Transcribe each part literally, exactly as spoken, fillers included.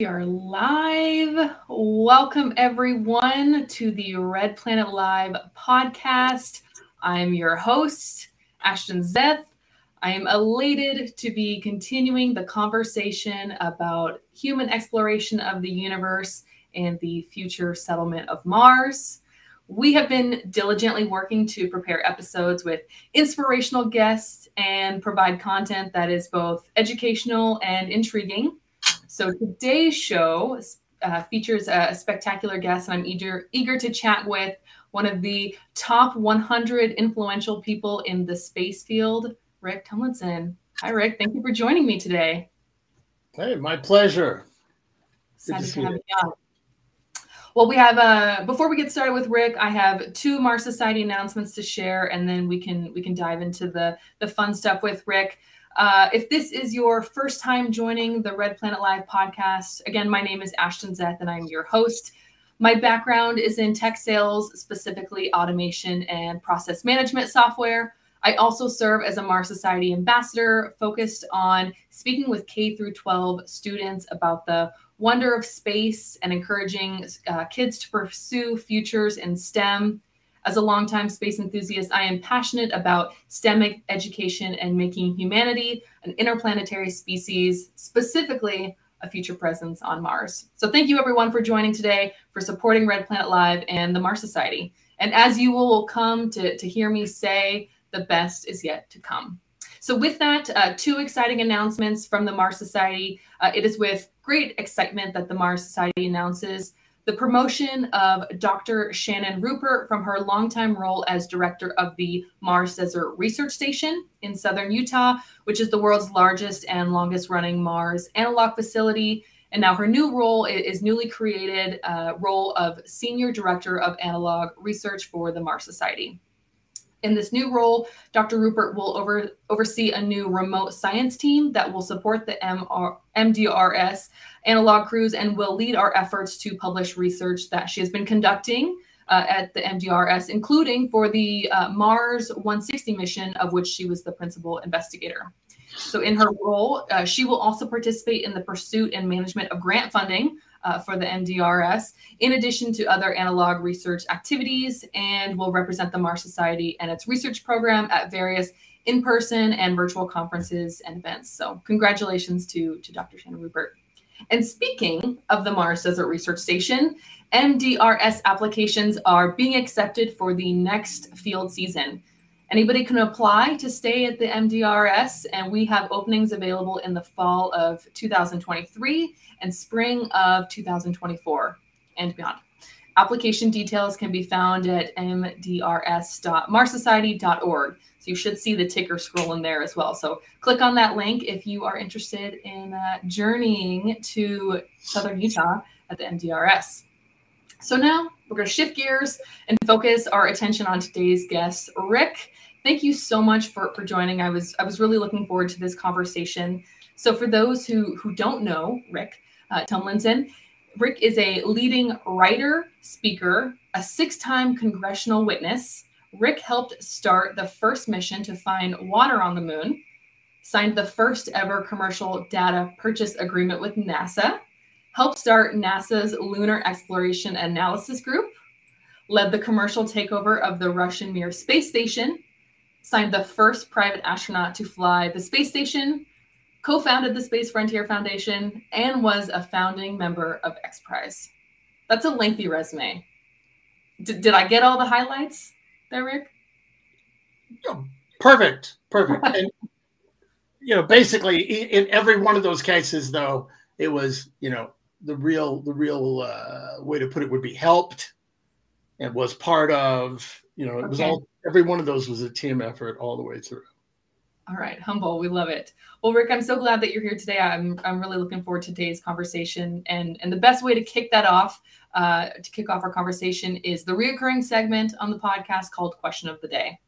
We are live. Welcome everyone to the Red Planet Live podcast. I'm your host, Ashton Zeth. I am elated to be continuing the conversation about human exploration of the universe and the future settlement of Mars. We have been diligently working to prepare episodes with inspirational guests and provide content that is both educational and intriguing. So today's show uh, features a spectacular guest, and I'm eager, eager to chat with one of the top one hundred influential people in the space field, Rick Tumlinson. Hi, Rick. Thank you for joining me today. Hey, my pleasure. Good to see you. Well, we have uh, before we get started with Rick, I have two Mars Society announcements to share, and then we can we can dive into the the fun stuff with Rick. Uh, if this is your first time joining the Red Planet Live podcast, again, my name is Ashton Zeth and I'm your host. My background is in tech sales, specifically automation and process management software. I also serve as a Mars Society ambassador focused on speaking with K through twelve students about the wonder of space and encouraging uh, kids to pursue futures in STEM. As a longtime space enthusiast, I am passionate about STEM education and making humanity an interplanetary species, specifically a future presence on Mars. So thank you everyone for joining today, for supporting Red Planet Live and the Mars Society. And as you will come to, to hear me say, the best is yet to come. So with that, uh, two exciting announcements from the Mars Society. Uh, it is with great excitement that the Mars Society announces the promotion of Doctor Shannon Rupert from her longtime role as director of the Mars Desert Research Station in southern Utah, which is the world's largest and longest running Mars analog facility. And now her new role is newly created uh, role of Senior Director of Analog Research for the Mars Society. In this new role, Doctor Rupert will over, oversee a new remote science team that will support the M D R S analog crews and will lead our efforts to publish research that she has been conducting uh, at the M D R S, including for the uh, Mars one sixty mission, of which she was the principal investigator. So in her role, uh, she will also participate in the pursuit and management of grant funding Uh, for the M D R S, in addition to other analog research activities, and will represent the Mars Society and its research program at various in-person and virtual conferences and events. So congratulations to, to Doctor Shannon Rupert. And speaking of the Mars Desert Research Station, M D R S applications are being accepted for the next field season. Anybody can apply to stay at the M D R S, and we have openings available in the fall of two thousand twenty-three and spring of two thousand twenty-four and beyond. Application details can be found at m d r s dot mars society dot org. So you should see the ticker scrolling there as well. So click on that link if you are interested in uh, journeying to southern Utah at the M D R S. So now we're going to shift gears and focus our attention on today's guest, Rick. Thank you so much for, for joining. I was I was really looking forward to this conversation. So for those who, who don't know Rick uh, Tumlinson, Rick is a leading writer, speaker, a six-time congressional witness. Rick helped start the first mission to find water on the moon, signed the first ever commercial data purchase agreement with NASA, helped start NASA's Lunar Exploration Analysis Group, led the commercial takeover of the Russian Mir space station, signed the first private astronaut to fly the space station, co-founded the Space Frontier Foundation, and was a founding member of XPRIZE. That's a lengthy resume. D- did I get all the highlights there, Rick? Yeah, perfect, perfect. And, you know, basically, in every one of those cases, though, it was, you know, the real the real uh, way to put it would be helped, and was part of, you know, it okay. was all, every one of those was a team effort all the way through. All right, humble, we love it. Well, Rick, I'm so glad that you're here today. I'm I'm really looking forward to today's conversation, and and the best way to kick that off, uh, to kick off our conversation, is the reoccurring segment on the podcast called Question of the Day.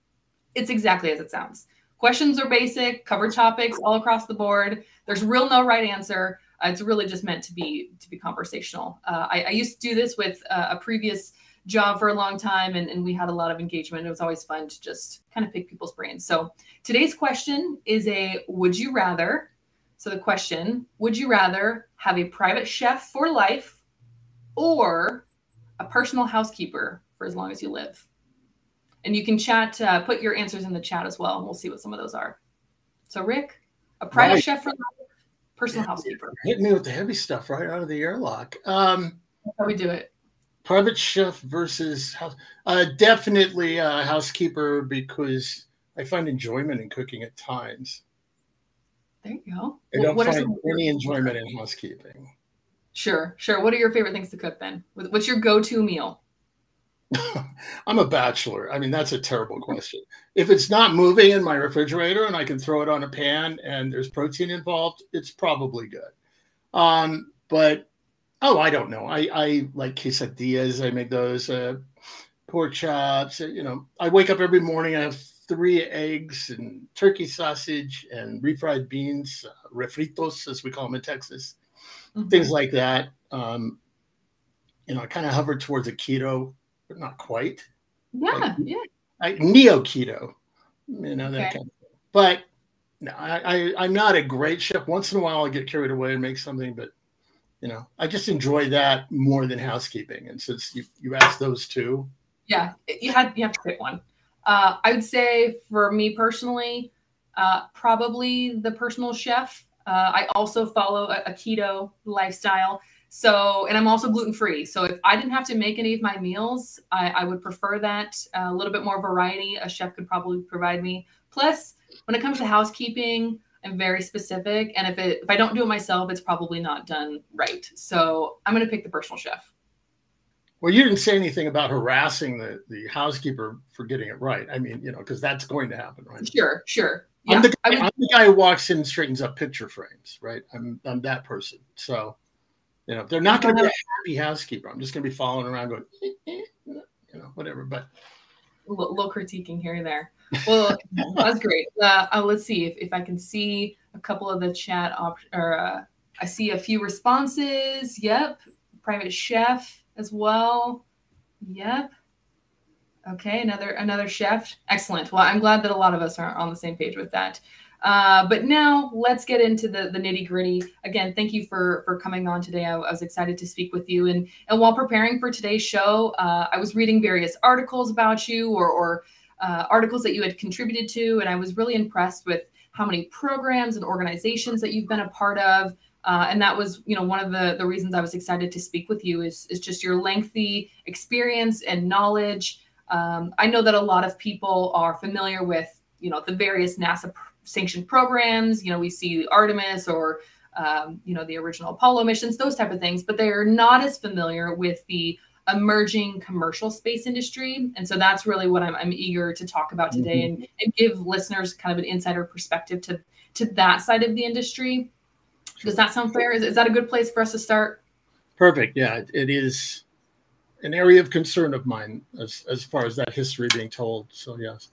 It's exactly as it sounds. Questions are basic, cover topics all across the board. There's real no right answer. Uh, it's really just meant to be to be conversational. Uh, I, I used to do this with uh, a previous job for a long time, and, and we had a lot of engagement. It was always fun to just kind of pick people's brains. So today's question is a would you rather. So the question, would you rather have a private chef for life or a personal housekeeper for as long as you live? And you can chat, uh, put your answers in the chat as well. We'll see what some of those are. So Rick, a private right. chef for life, personal housekeeper. Hit me with the heavy stuff right out of the airlock. Um, That's how we do it. Private chef versus house. Uh, definitely a housekeeper, because I find enjoyment in cooking at times. There you go. I don't what find some- any enjoyment in housekeeping. Sure, sure. What are your favorite things to cook then? What's your go-to meal? I'm a bachelor. I mean, that's a terrible question. If it's not moving in my refrigerator and I can throw it on a pan and there's protein involved, it's probably good. Um, but, oh, I don't know. I, I like quesadillas. I make those uh, pork chops. You know, I wake up every morning. I have three eggs and turkey sausage and refried beans, uh, refritos, as we call them in Texas, mm-hmm. things like that. Um, you know, I kind of hover towards a keto, but not quite. Yeah, like, yeah. I, neo keto, you know, that okay. kind of thing. But no, I, I, I'm not a great chef. Once in a while, I get carried away and make something, but you know, I just enjoy that more than housekeeping. And since you, you asked those two, yeah, you had you have to pick one. Uh, I would say for me personally, uh, probably the personal chef. Uh, I also follow a, a keto lifestyle. So, and I'm also gluten-free. So if I didn't have to make any of my meals, I, I would prefer that. Uh, a little bit more variety a chef could probably provide me. Plus, when it comes to housekeeping, I'm very specific. And if it, if I don't do it myself, it's probably not done right. So I'm going to pick the personal chef. Well, you didn't say anything about harassing the, the housekeeper for getting it right. I mean, you know, because that's going to happen, right? Sure, sure. Yeah. I'm, the guy, I would, I'm the guy who walks in and straightens up picture frames, right? I'm I'm that person. So, you know, they're not going to be a happy housekeeper. I'm just going to be following around going, eh, eh, you know, whatever. But a little, little critiquing here and there. Well, that's great. Uh, uh, let's see if, if I can see a couple of the chat options. Uh, I see a few responses. Yep. Private chef as well. Yep. Okay, another another chef. Excellent. Well, I'm glad that a lot of us are on the same page with that. Uh, but now let's get into the, the nitty gritty. Again, thank you for, for coming on today. I, I was excited to speak with you. And, and while preparing for today's show, uh, I was reading various articles about you or, or uh, articles that you had contributed to. And I was really impressed with how many programs and organizations that you've been a part of. Uh, and that was, you know, one of the, the reasons I was excited to speak with you is, is just your lengthy experience and knowledge. Um, I know that a lot of people are familiar with, you know, the various NASA pr- sanctioned programs. You know, we see Artemis or, um, you know, the original Apollo missions, those type of things, but they're not as familiar with the emerging commercial space industry. And so that's really what I'm, I'm eager to talk about today mm-hmm. and, and give listeners kind of an insider perspective to, to that side of the industry. Does that sound fair? Is, is that a good place for us to start? Perfect. Yeah, it, it is an area of concern of mine as, as far as that history being told. So, yes.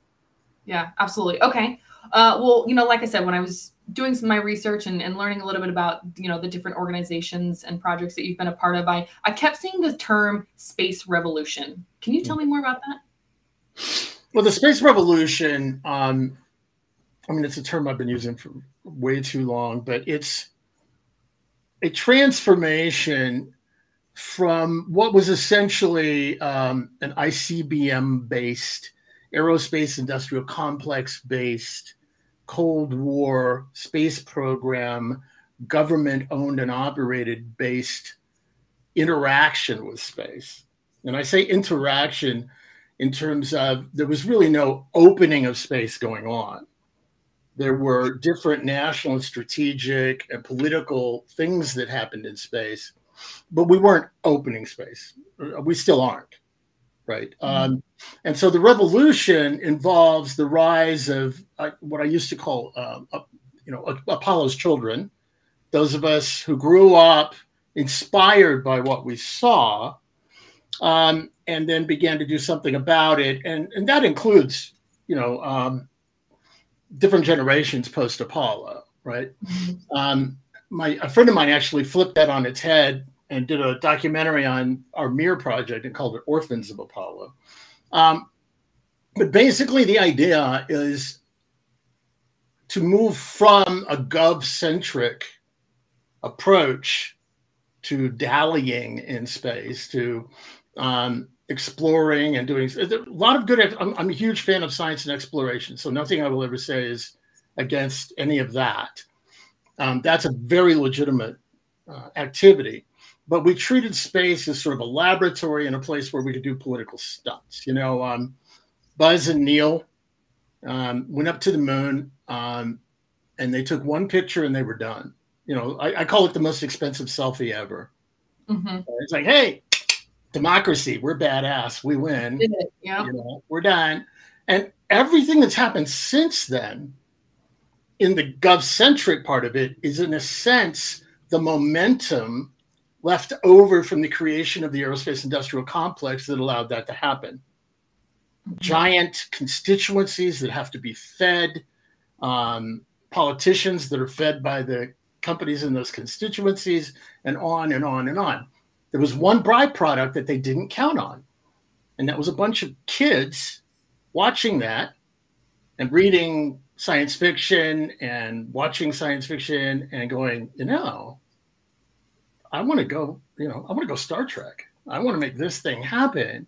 Yeah, absolutely. Okay. Uh, well, you know, like I said, when I was doing some of my research and, and learning a little bit about, you know, the different organizations and projects that you've been a part of, I, I kept seeing the term space revolution. Can you tell me more about that? Well, the space revolution, um, I mean, it's a term I've been using for way too long, but it's a transformation from what was essentially um, an I C B M-based, aerospace industrial complex-based, Cold War space program, government-owned and operated-based interaction with space. And I say interaction in terms of there was really no opening of space going on. There were different national, strategic, and political things that happened in space, but we weren't opening space. We still aren't, right? Mm-hmm. Um, and so the revolution involves the rise of uh, what I used to call, uh, uh, you know, uh, Apollo's children, those of us who grew up inspired by what we saw, um, and then began to do something about it. And, and that includes, you know, um, different generations post-Apollo, right? Um, my a friend of mine actually flipped that on its head and did a documentary on our Mir project and called it Orphans of Apollo. Um, but basically the idea is to move from a gov-centric approach to dallying in space, to um, exploring and doing a lot of good. I'm, I'm a huge fan of science and exploration, so nothing I will ever say is against any of that. Um, that's a very legitimate uh, activity. But we treated space as sort of a laboratory and a place where we could do political stunts. You know, um, Buzz and Neil um, went up to the moon um, and they took one picture and they were done. You know, I, I call it the most expensive selfie ever. Mm-hmm. It's like, hey, democracy, we're badass, we win, we did it, yeah. You know, we're done. And everything that's happened since then in the gov-centric part of it is, in a sense, the momentum left over from the creation of the aerospace industrial complex that allowed that to happen. Mm-hmm. Giant constituencies that have to be fed, um, politicians that are fed by the companies in those constituencies, and on and on and on. There was one byproduct that they didn't count on, and that was a bunch of kids watching that and reading science fiction and watching science fiction and going, you know, I want to go, you know, I want to go Star Trek. I want to make this thing happen.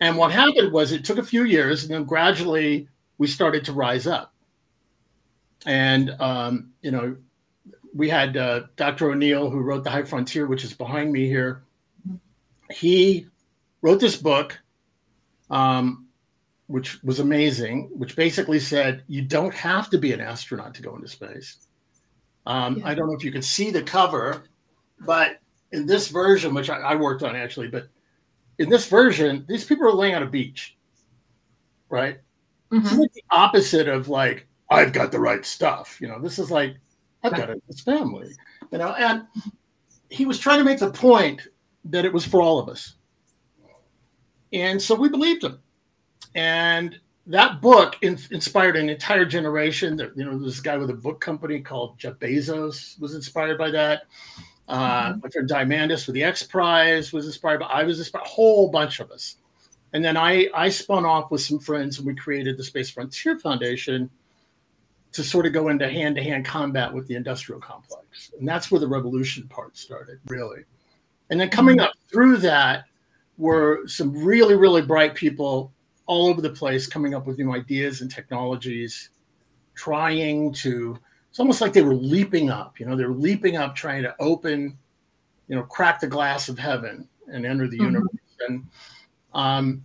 And what happened was it took a few years, and then gradually we started to rise up. And, um, you know, we had uh, Doctor O'Neill, who wrote The High Frontier, which is behind me here. He wrote this book, um, which was amazing, which basically said, you don't have to be an astronaut to go into space. Um, yeah. I don't know if you can see the cover, but in this version, which I, I worked on actually, but in this version, these people are laying on a beach, right? Mm-hmm. It's like the opposite of like, I've got the right stuff. You know, this is like, I've got it, it's family. You know, and he was trying to make the point that it was for all of us. And so we believed him. And that book in, inspired an entire generation. That, you know, this guy with a book company called Jeff Bezos was inspired by that. Uh, my friend Diamandis with the XPRIZE was inspired by, I was inspired, a whole bunch of us. And then I, I spun off with some friends and we created the Space Frontier Foundation to sort of go into hand-to-hand combat with the industrial complex. And that's where the revolution part started, really. And then coming up through that were some really, really bright people all over the place coming up with new ideas and technologies, trying to, it's almost like they were leaping up, you know, they were leaping up, trying to open, you know, crack the glass of heaven and enter the mm-hmm. universe. And, um,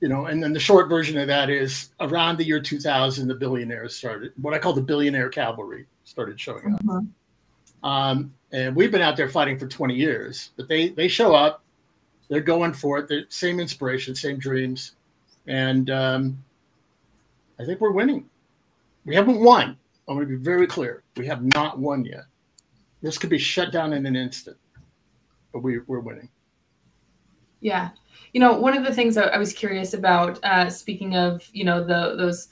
you know, and then the short version of that is around the year two thousand, the billionaires started, what I call the billionaire cavalry started showing up. Mm-hmm. Um, and we've been out there fighting for twenty years, but they, they show up, they're going for it. They're same inspiration, same dreams. And um, I think we're winning. We haven't won. I'm going to be very clear. We have not won yet. This could be shut down in an instant, but we, we're winning. Yeah. You know, one of the things I was curious about, uh, speaking of, you know, the, those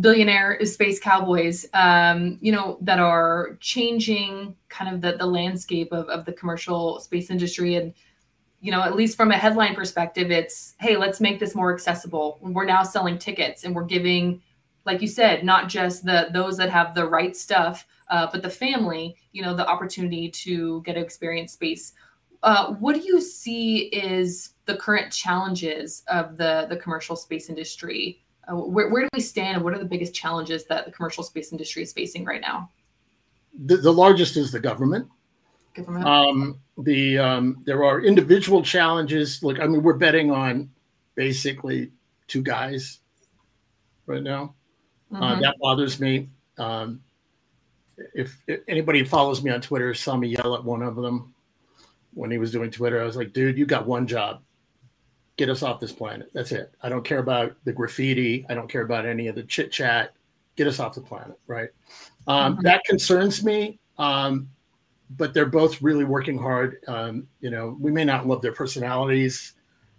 billionaire space cowboys, um, you know, that are changing kind of the, the landscape of, of the commercial space industry. And, you know, at least from a headline perspective, it's, hey, let's make this more accessible. We're now selling tickets and we're giving, like you said, not just the those that have the right stuff, uh, but the family, you know, the opportunity to get to experience space. Uh, what do you see is the current challenges of the, the commercial space industry? Uh, where, where do we stand, and what are the biggest challenges that the commercial space industry is facing right now? The, the largest is the government. Government. Um, the um, there are individual challenges. Look, I mean, we're betting on basically two guys right now. Mm-hmm. Uh, that bothers me. Um, if, if anybody follows me on Twitter saw me yell at one of them when he was doing Twitter, I was like, dude, you got one job. Get us off this planet. That's it. I don't care about the graffiti. I don't care about any of the chit chat. Get us off the planet, right? Um, mm-hmm. That concerns me, um, but they're both really working hard. Um, you know, we may not love their personalities,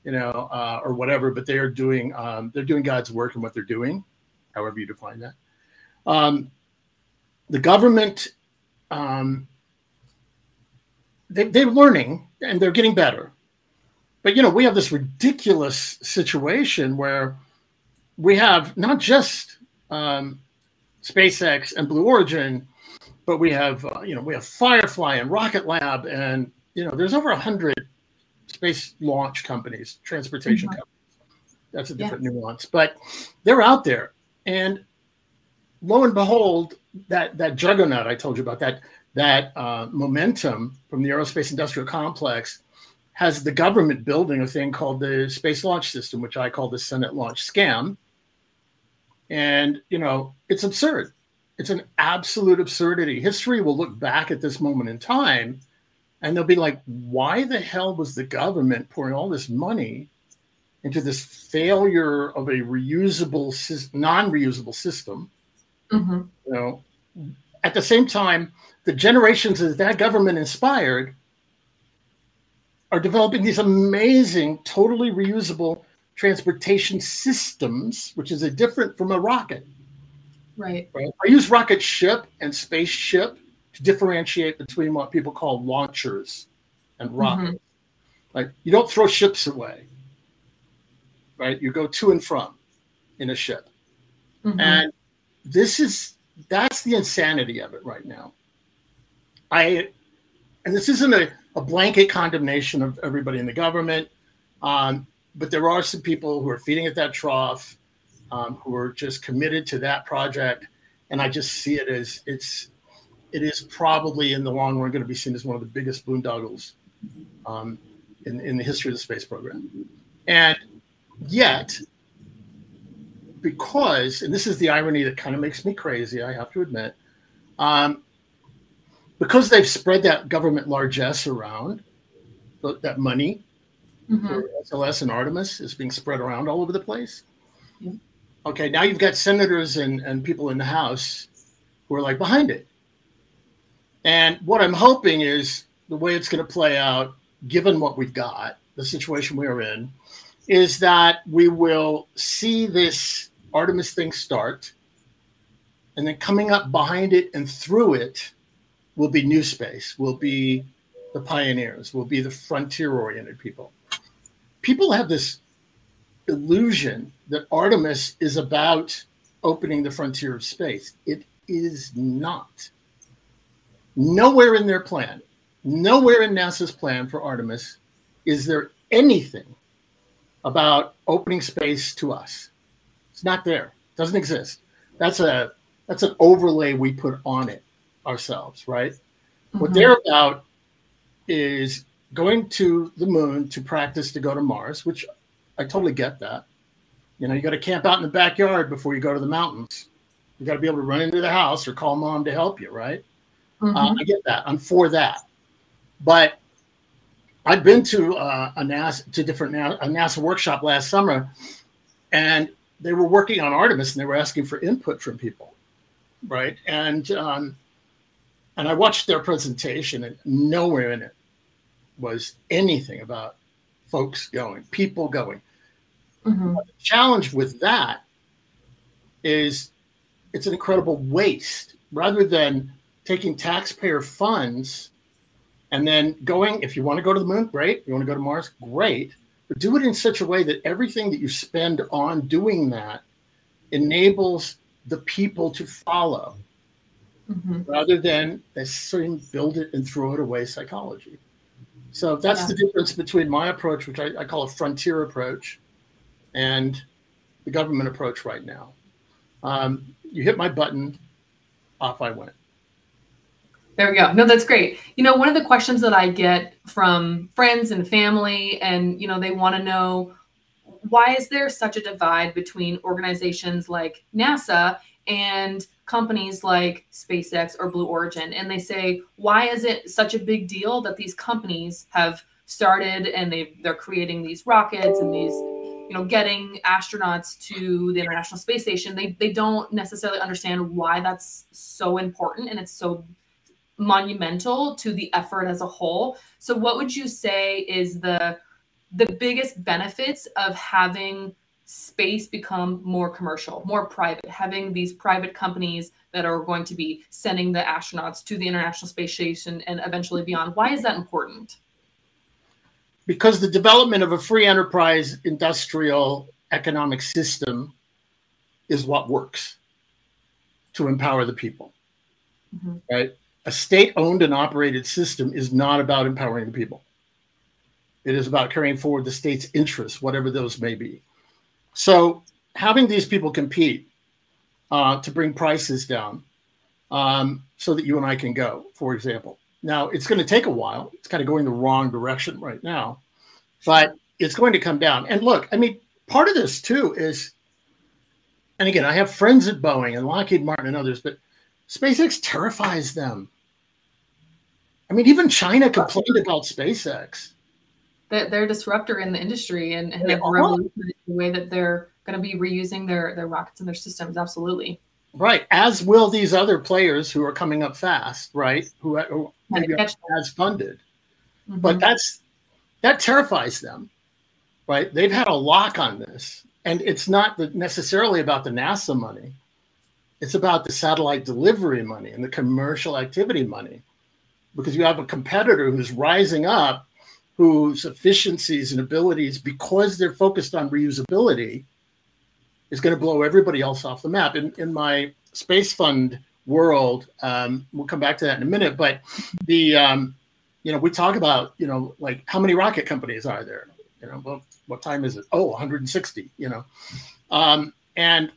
you know, uh, or whatever, but they are doing, um, they're doing God's work in what they're doing, however you define that. Um, the government, um, They, they're learning and they're getting better. But, you know, we have this ridiculous situation where we have not just um, SpaceX and Blue Origin, but we have, uh, you know, we have Firefly and Rocket Lab, and, you know, there's over a hundred space launch companies, transportation mm-hmm. companies. That's a different yeah. nuance, but they're out there. And lo and behold, that, that juggernaut I told you about, that, that uh, momentum from the aerospace industrial complex has the government building a thing called the Space Launch System, which I call the Senate launch scam. And, you know, it's absurd. It's an absolute absurdity. History will look back at this moment in time and they'll be like, why the hell was the government pouring all this money into this failure of a reusable, non-reusable system? Mm-hmm. You know, at the same time, the generations that that government inspired are developing these amazing, totally reusable transportation systems, which is a different from a rocket. Right. right. I use rocket ship and spaceship to differentiate between what people call launchers and rockets. Mm-hmm. Like, you don't throw ships away, right? You go to and from in a ship. Mm-hmm. And this is, that's the insanity of it right now. I, and this isn't a, a blanket condemnation of everybody in the government. Um, but there are some people who are feeding at that trough, um, who are just committed to that project. And I just see it as it's, it is probably in the long run going to be seen as one of the biggest boondoggles um, in, in the history of the space program. And yet, because, and this is the irony that kind of makes me crazy, I have to admit, um, because they've spread that government largesse around, that money mm-hmm. for S L S and Artemis is being spread around all over the place. Mm-hmm. Okay, now you've got senators and, and people in the House who are like behind it. And what I'm hoping is the way it's going to play out, given what we've got, the situation we are in, is that we will see this Artemis thing start, and then coming up behind it and through it will be new space, will be the pioneers, will be the frontier-oriented people. People have this illusion that Artemis is about opening the frontier of space. It is not. Nowhere in their plan, nowhere in NASA's plan for Artemis is there anything about opening space to us. It's not there. It doesn't exist. That's a that's an overlay we put on it ourselves, right? Mm-hmm. What they're about is going to the moon to practice to go to Mars, which I totally get that. You know, you got to camp out in the backyard before you go to the mountains. You got to be able to run into the house or call mom to help you, right? Mm-hmm. Uh, I get that. I'm for that. But I've been to uh, a NASA to different NASA, a NASA workshop last summer, and they were working on Artemis, and they were asking for input from people, right? And um, and I watched their presentation, and nowhere in it was anything about folks going, people going. Mm-hmm. The challenge with that is it's an incredible waste. Rather than taking taxpayer funds and then going, if you want to go to the moon, great. You want to go to Mars, great. But do it in such a way that everything that you spend on doing that enables the people to follow mm-hmm. rather than necessarily build it and throw it away psychology. So that's yeah. the difference between my approach, which I, I call a frontier approach, and the government approach right now. Um, you hit my button, off I went. There we go. No, that's great. You know, one of the questions that I get from friends and family, and, you know, they want to know, why is there such a divide between organizations like NASA and companies like SpaceX or Blue Origin? And they say, why is it such a big deal that these companies have started and they, they're creating these rockets and these, you know, getting astronauts to the International Space Station? They, they don't necessarily understand why that's so important and it's so monumental to the effort as a whole. So what would you say is the the biggest benefits of having space become more commercial, more private, having these private companies that are going to be sending the astronauts to the International Space Station and eventually beyond? Why is that important? Because the development of a free enterprise industrial economic system is what works. to empower the people. Mm-hmm. Right? A state-owned and operated system is not about empowering the people. It is about carrying forward the state's interests, whatever those may be. So having these people compete uh, to bring prices down um, so that you and I can go, for example. Now, it's going to take a while. It's kind of going the wrong direction right now, but it's going to come down. And look, I mean, part of this, too, is, and again, I have friends at Boeing and Lockheed Martin and others, but SpaceX terrifies them. I mean, even China complained about SpaceX. They're a disruptor in the industry, and, and they've revolutionized the way that they're going to be reusing their, their rockets and their systems. Absolutely. Right. As will these other players who are coming up fast, right, who, who maybe are as funded. Mm-hmm. But that's that terrifies them, right? They've had a lock on this. And it's not the, necessarily about the NASA money. It's about the satellite delivery money and the commercial activity money, because you have a competitor who's rising up whose efficiencies and abilities, because they're focused on reusability, is going to blow everybody else off the map. In, in my Space Fund world, um, we'll come back to that in a minute, but the, um, you know, we talk about, you know, like how many rocket companies are there? You know, well, what time is it? Oh, one hundred sixty, you know. Um, and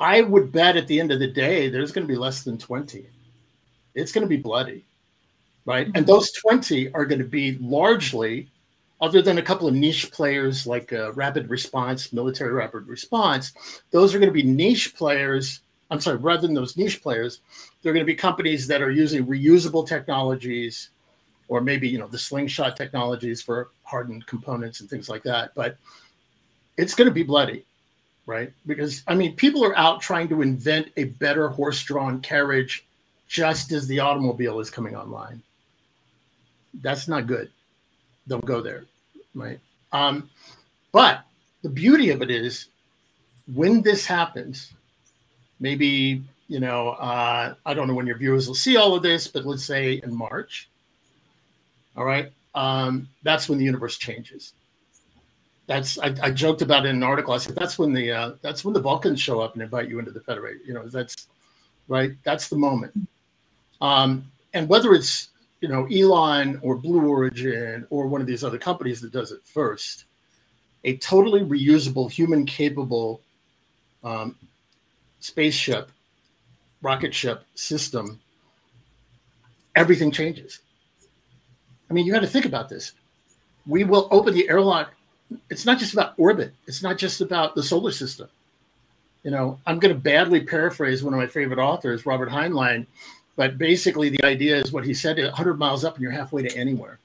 I would bet at the end of the day, there's going to be less than twenty. It's going to be bloody. Right. And those twenty are going to be largely, other than a couple of niche players like uh, Rapid Response, Military Rapid Response, those are going to be niche players. I'm sorry, rather than those niche players, they're going to be companies that are using reusable technologies, or maybe, you know, the slingshot technologies for hardened components and things like that. But it's going to be bloody, right? Because, I mean, people are out trying to invent a better horse-drawn carriage just as the automobile is coming online. That's not good. Don't go there, right? Um, but the beauty of it is, when this happens, maybe, you know, uh, I don't know when your viewers will see all of this, but let's say in March, all right, um, that's when the universe changes. That's I, I joked about it in an article. I said that's when the uh, that's when the Vulcans show up and invite you into the Federation. You know, that's right. That's the moment. Um, and whether it's you know, Elon or Blue Origin or one of these other companies that does it first, a totally reusable, human-capable um, spaceship, rocket ship system, everything changes. I mean, you got to think about this. We will open the airlock. It's not just about orbit. It's not just about the solar system. You know, I'm going to badly paraphrase one of my favorite authors, Robert Heinlein, but basically the idea is what he said, one hundred miles up and you're halfway to anywhere.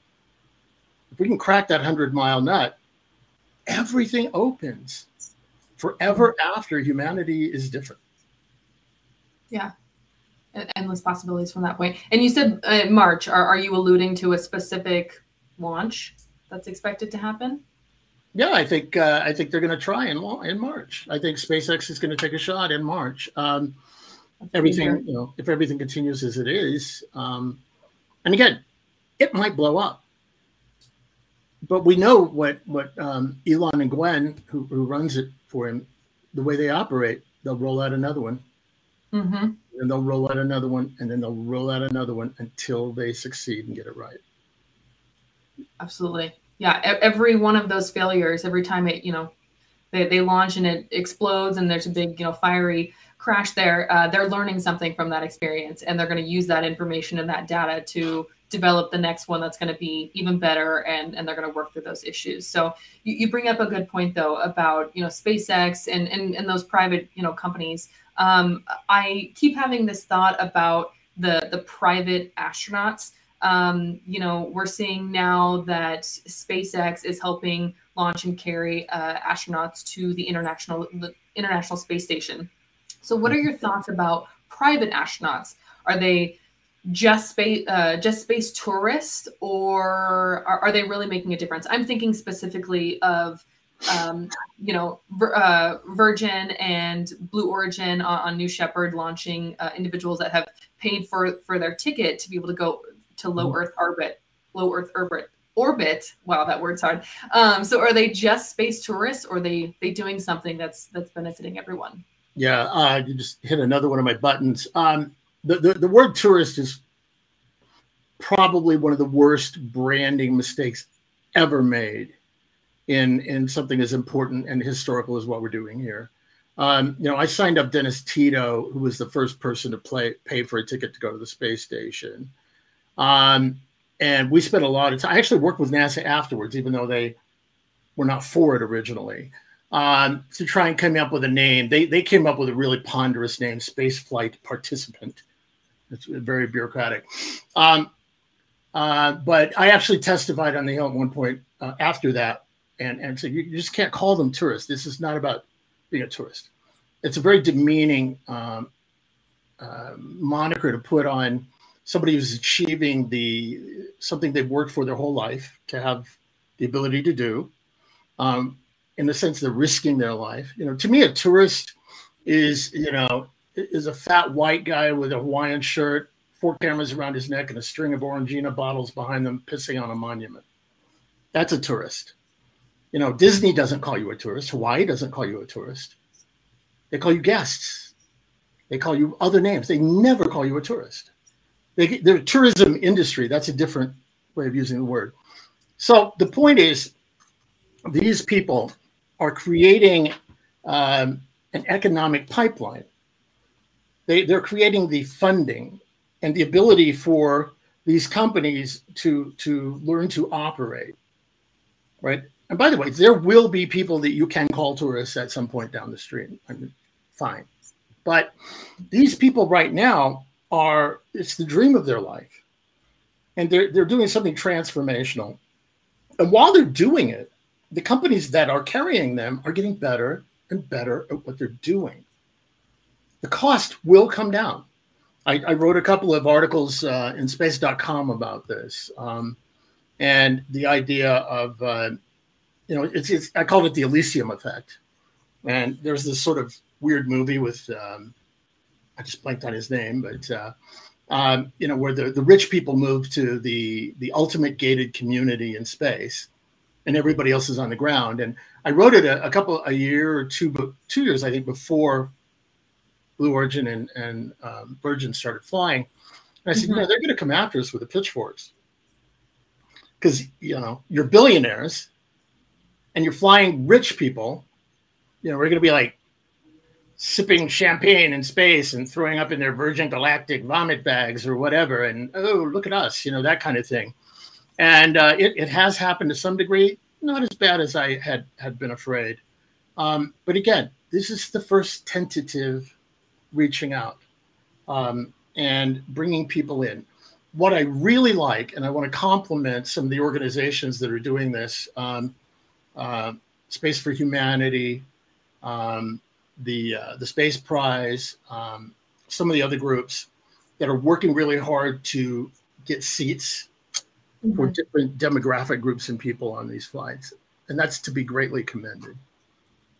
If we can crack that one hundred mile nut, everything opens. Forever after, humanity is different. Yeah, endless possibilities from that point. And you said uh, March, are, are you alluding to a specific launch that's expected to happen? Yeah, I think uh, I think they're going to try in, in March. I think SpaceX is going to take a shot in March. Um, Everything, you know, if everything continues as it is, um, and again, it might blow up. But we know what what um, Elon and Gwen, who, who runs it for him, the way they operate, they'll roll out another one, mm-hmm. and they'll roll out another one, and then they'll roll out another one until they succeed and get it right. Absolutely, yeah. Every one of those failures, every time it, you know, they they launch and it explodes, and there's a big, you know, fiery crash there, uh, they're learning something from that experience, and they're going to use that information and that data to develop the next one that's going to be even better, and, and they're going to work through those issues. So you, you bring up a good point, though, about, you know, SpaceX and, and, and those private, you know, companies. Um, I keep having this thought about the, the private astronauts. Um, you know, we're seeing now that SpaceX is helping launch and carry uh, astronauts to the International, the International Space Station. So what are your thoughts about private astronauts? Are they just space, uh, just space tourists, or are, are they really making a difference? I'm thinking specifically of, um, you know, uh, Virgin and Blue Origin on, on New Shepard launching uh, individuals that have paid for, for their ticket to be able to go to low Earth orbit, low Earth orbit. Orbit. Wow, that word's hard. Um, so are they just space tourists, or are they, they doing something that's that's benefiting everyone? Yeah, uh, you just hit another one of my buttons. Um, the, the, the word tourist is probably one of the worst branding mistakes ever made in, in something as important and historical as what we're doing here. Um, you know, I signed up Dennis Tito, who was the first person to play, pay for a ticket to go to the space station. Um, and we spent a lot of time. I actually worked with NASA afterwards, even though they were not for it originally, um, to try and come up with a name. They, they came up with a really ponderous name, Spaceflight Participant. It's very bureaucratic. Um, uh, but I actually testified on the Hill at one point uh, after that and, and said, you, you just can't call them tourists. This is not about being a tourist. It's a very demeaning um, uh, moniker to put on somebody who's achieving the something they've worked for their whole life to have the ability to do. Um, in the sense they're risking their life. You know, to me, a tourist is, you know, is a fat white guy with a Hawaiian shirt, four cameras around his neck, and a string of Orangina bottles behind them pissing on a monument. That's a tourist. You know, Disney doesn't call you a tourist. Hawaii doesn't call you a tourist. They call you guests. They call you other names. They never call you a tourist. They, they're a tourism industry. That's a different way of using the word. So the point is, these people are creating um, an economic pipeline. They, they're creating the funding and the ability for these companies to, to learn to operate, right? And by the way, there will be people that you can call tourists at some point down the street. I mean, fine. But these people right now are, it's the dream of their life. And they're, they're doing something transformational. And while they're doing it, the companies that are carrying them are getting better and better at what they're doing. The cost will come down. I, I wrote a couple of articles uh, in space dot com about this. Um, and the idea of, uh, you know, it's, it's, I called it the Elysium effect. And there's this sort of weird movie with, um, I just blanked on his name, but, uh, um, you know, where the, the rich people move to the, the ultimate gated community in space. And everybody else is on the ground. And I wrote it a, a couple, a year or two, two years, I think, before Blue Origin and, and um, Virgin started flying. And I said, mm-hmm. you know, they're going to come after us with the pitchforks. Because, you know, you're billionaires and you're flying rich people. You know, we're going to be like sipping champagne in space and throwing up in their Virgin Galactic vomit bags or whatever. And, oh, look at us, you know, that kind of thing. And uh, it, it has happened to some degree, not as bad as I had, had been afraid. Um, but again, this is the first tentative reaching out um, and bringing people in. What I really like, and I want to compliment some of the organizations that are doing this, um, uh, Space for Humanity, um, the, uh, the Space Prize, um, some of the other groups that are working really hard to get seats for different demographic groups and people on these flights. And that's to be greatly commended.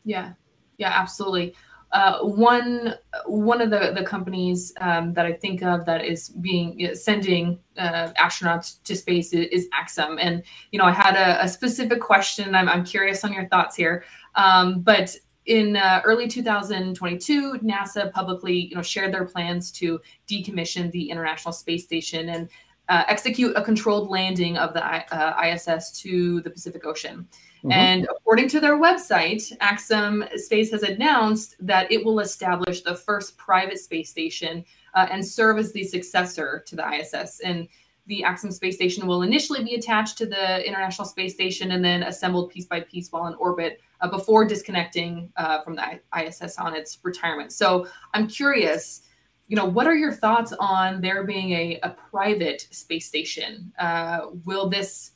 Yeah, yeah, absolutely. Uh, one one of the, the companies um, that I think of that is being you know, sending uh, astronauts to space is, is Axiom. And, you know, I had a, a specific question. I'm, I'm curious on your thoughts here. Um, but in uh, early two thousand twenty-two, NASA publicly, you know, shared their plans to decommission the International Space Station and Uh, execute a controlled landing of the uh, I S S to the Pacific Ocean. Mm-hmm. And according to their website, Axiom Space has announced that it will establish the first private space station uh, and serve as the successor to the I S S. And the Axiom Space Station will initially be attached to the International Space Station and then assembled piece by piece while in orbit uh, before disconnecting uh, from the I S S on its retirement. So I'm curious, you know, what are your thoughts on there being a, a private space station? Uh, will this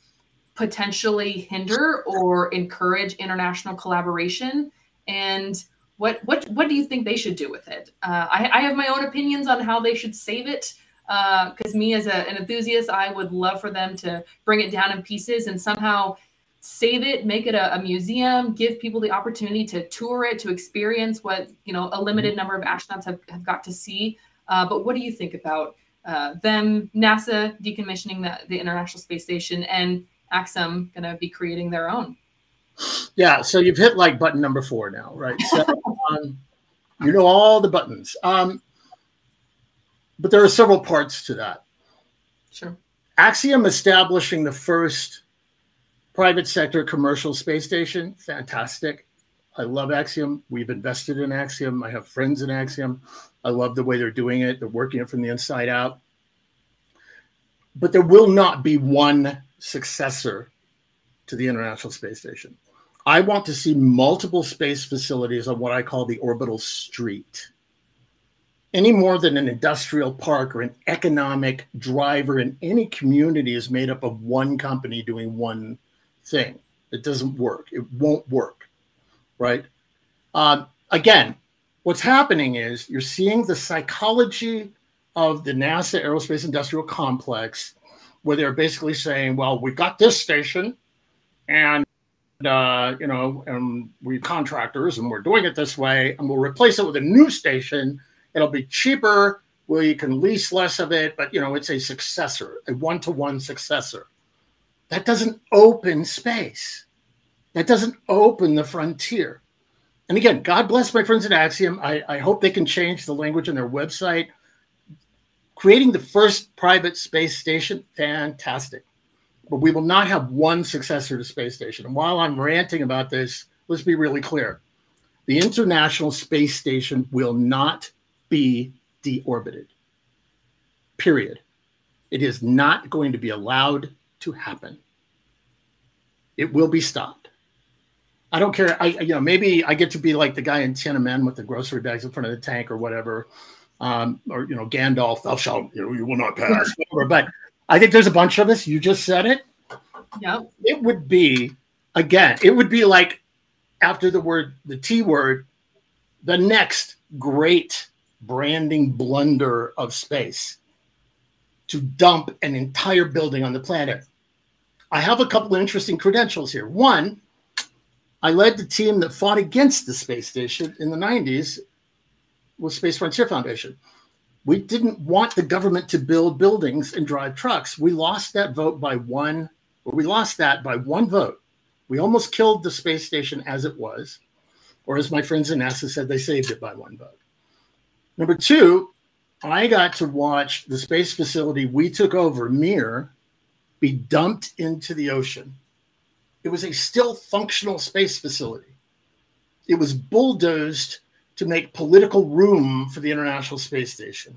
potentially hinder or encourage international collaboration? And what what what do you think they should do with it? Uh, I, I have my own opinions on how they should save it. Because uh, me as a, an enthusiast, I would love for them to bring it down in pieces and somehow save it, make it a, a museum, give people the opportunity to tour it, to experience what, you know, a limited number of astronauts have, have got to see. Uh, but what do you think about uh, them, NASA decommissioning the, the International Space Station and Axiom going to be creating their own? Yeah. So you've hit like button number four now, right? So, um, You know all the buttons. Um, but there are several parts to that. Sure. Axiom establishing the first private sector commercial space station, fantastic. I love Axiom. We've invested in Axiom. I have friends in Axiom. I love the way they're doing it. They're working it from the inside out. But there will not be one successor to the International Space Station. I want to see multiple space facilities on what I call the orbital street. Any more than an industrial park or an economic driver in any community is made up of one company doing one thing. It doesn't work. It won't work. Right? Um, again, what's happening is you're seeing the psychology of the NASA Aerospace Industrial Complex, where they're basically saying, well, we've got this station and, uh, you know, and we're contractors and we're doing it this way, and we'll replace it with a new station. It'll be cheaper, where you can lease less of it, but, you know, it's a successor, a one-to-one successor. That doesn't open space. That doesn't open the frontier. And again, God bless my friends at Axiom. I, I hope they can change the language on their website. Creating the first private space station, fantastic. But we will not have one successor to space station. And while I'm ranting about this, let's be really clear. The International Space Station will not be deorbited, period. It is not going to be allowed to happen. It will be stopped. I don't care. I, you know, maybe I get to be like the guy in Ten of Men with the grocery bags in front of the tank or whatever, um, or, you know, Gandalf, thou shalt, you know, you will not pass. But I think there's a bunch of us. You just said it. Yep. It would be, again, it would be like after the word, the T word, the next great branding blunder of space to dump an entire building on the planet. I have a couple of interesting credentials here. One, I led the team that fought against the space station in the nineties with Space Frontier Foundation. We didn't want the government to build buildings and drive trucks. We lost that vote by one, or we lost that by one vote. We almost killed the space station as it was, or as my friends in NASA said, they saved it by one vote. Number two, I got to watch the space facility we took over, Mir, be dumped into the ocean. It was a still functional space facility. It was bulldozed to make political room for the International Space Station.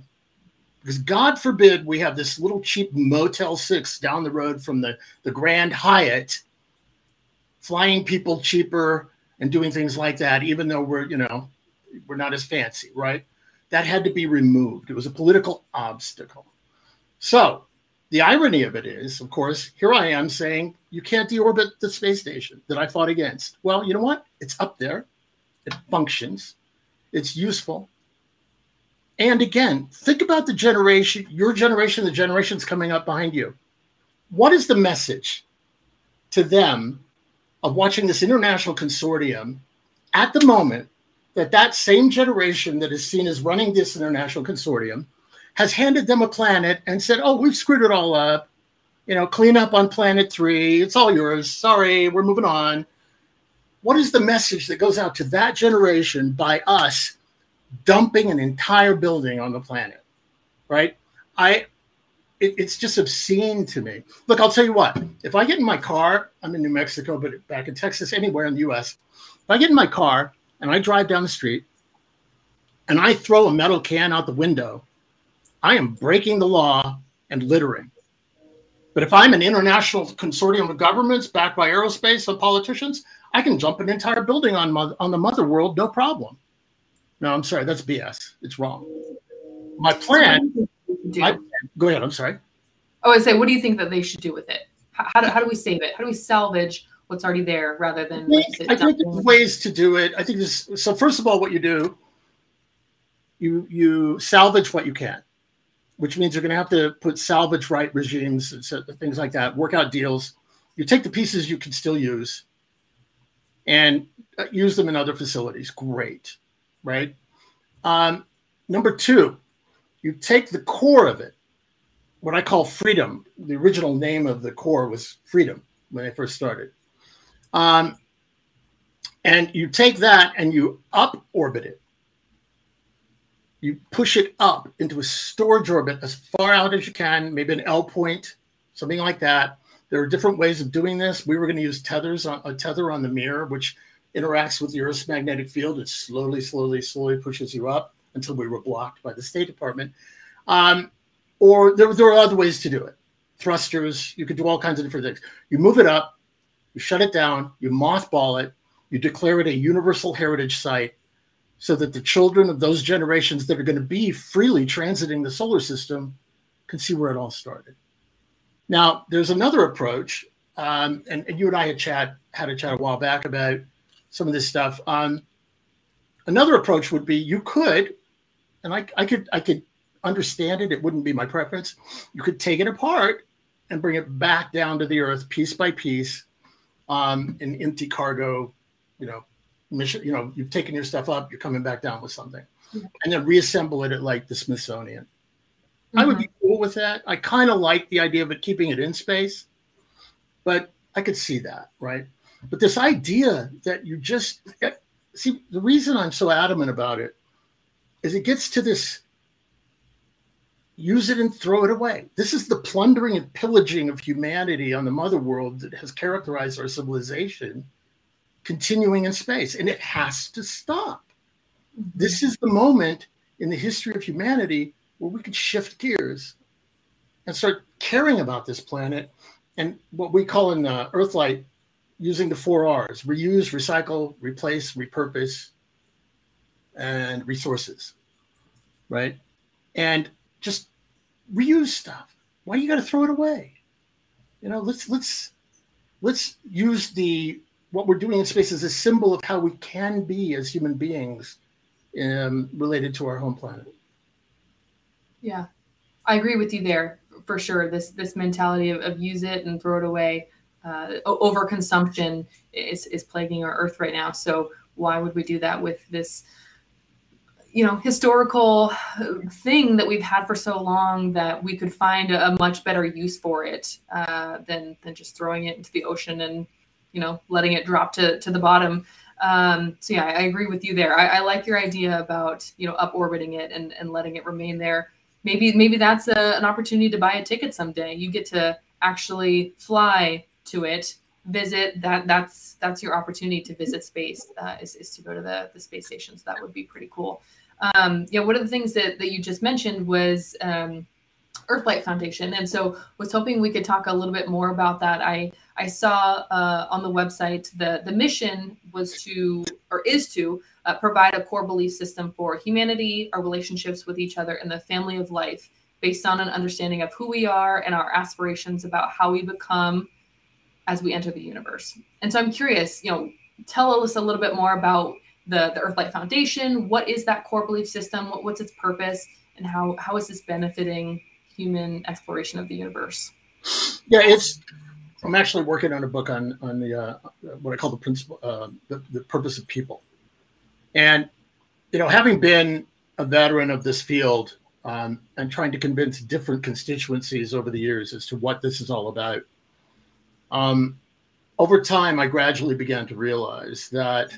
Because God forbid we have this little cheap Motel six down the road from the, the Grand Hyatt, flying people cheaper and doing things like that, even though we're, you know, we're not as fancy, right? That had to be removed. It was a political obstacle. So the irony of it is, of course, here I am saying you can't deorbit the space station that I fought against. Well, you know what? It's up there. It functions. It's useful. And again, think about the generation, your generation, the generations coming up behind you. What is the message to them of watching this international consortium at the moment that that same generation that is seen as running this international consortium has handed them a planet and said, oh, we've screwed it all up. You know, clean up on planet three. It's all yours. Sorry, we're moving on. What is the message that goes out to that generation by us dumping an entire building on the planet, right? I, it, it's just obscene to me. Look, I'll tell you what. If I get in my car, I'm in New Mexico, but back in Texas, anywhere in the U S, if I get in my car and I drive down the street and I throw a metal can out the window, I am breaking the law and littering. But if I'm an international consortium of governments backed by aerospace and politicians, I can jump an entire building on, mother, on the mother world, no problem. No, I'm sorry, that's B S. It's wrong. My plan, so I, go ahead, I'm sorry. Oh, I say, what do you think that they should do with it? How do, how do we save it? How do we salvage what's already there rather than- I think, I think there's ways to do it. I think this, so first of all, what you do, you you salvage what you can, which means you're going to have to put salvage right regimes and so, things like that, work out deals. You take the pieces you can still use and use them in other facilities. Great, right? Um, number two, you take the core of it, what I call freedom. The original name of the core was freedom when I first started. Um, and you take that and you up orbit it. you push it up into a storage orbit as far out as you can, maybe an L point, something like that. There are different ways of doing this. We were going to use tethers on, a tether on the Mir, which interacts with the Earth's magnetic field and slowly, slowly, slowly pushes you up until we were blocked by the State Department. Um, or there, there are other ways to do it. Thrusters, you could do all kinds of different things. You move it up, you shut it down, you mothball it, you declare it a universal heritage site, so that the children of those generations that are going to be freely transiting the solar system can see where it all started. Now, there's another approach, um, and, and you and I had, chat, had a chat a while back about some of this stuff. Um, another approach would be you could, and I, I, could, I could understand it, it wouldn't be my preference, you could take it apart and bring it back down to the Earth piece by piece um, in empty cargo, you know, mission, you know, you've taken your stuff up, you're coming back down with something, and then reassemble it at like the Smithsonian. Mm-hmm. I would be cool with that. I kind of like the idea of it keeping it in space, but I could see that, right? But this idea that you just, see, the reason I'm so adamant about it is it gets to this, use it and throw it away. This is the plundering and pillaging of humanity on the mother world that has characterized our civilization continuing in space, and it has to stop. This is the moment in the history of humanity where we could shift gears and start caring about this planet and what we call in uh, Earthlight using the four R's: reuse, recycle, replace, repurpose, and resources, right? And just reuse stuff. Why you got to throw it away? You know, let's let's let's use the what we're doing in space is a symbol of how we can be as human beings um, related to our home planet. Yeah, I agree with you there for sure. This this mentality of, of use it and throw it away, uh, overconsumption is, is plaguing our Earth right now. So why would we do that with this, you know, historical thing that we've had for so long that we could find a, a much better use for it uh, than than just throwing it into the ocean and, you know, letting it drop to, to the bottom. Um, so yeah, I, I agree with you there. I, I like your idea about, you know, up orbiting it and, and letting it remain there. Maybe, maybe that's a, an opportunity to buy a ticket someday. You get to actually fly to it, visit that. That's, that's your opportunity to visit space, uh, is, is to go to the, the space station. So that would be pretty cool. Um, yeah. One of the things that, that you just mentioned was, um, Earthlight Foundation. And so was hoping we could talk a little bit more about that. I, I saw uh, on the website the, the mission was to, or is to, uh, provide a core belief system for humanity, our relationships with each other, and the family of life based on an understanding of who we are and our aspirations about how we become as we enter the universe. And so I'm curious, you know, tell us a little bit more about the, the Earthlight Foundation. What is that core belief system? What, what's its purpose? And how, how is this benefiting human exploration of the universe? Yeah, it's, I'm actually working on a book on on the uh, what I call the principle, uh, the, the purpose of people. And, you know, having been a veteran of this field um, and trying to convince different constituencies over the years as to what this is all about, um, over time, I gradually began to realize that,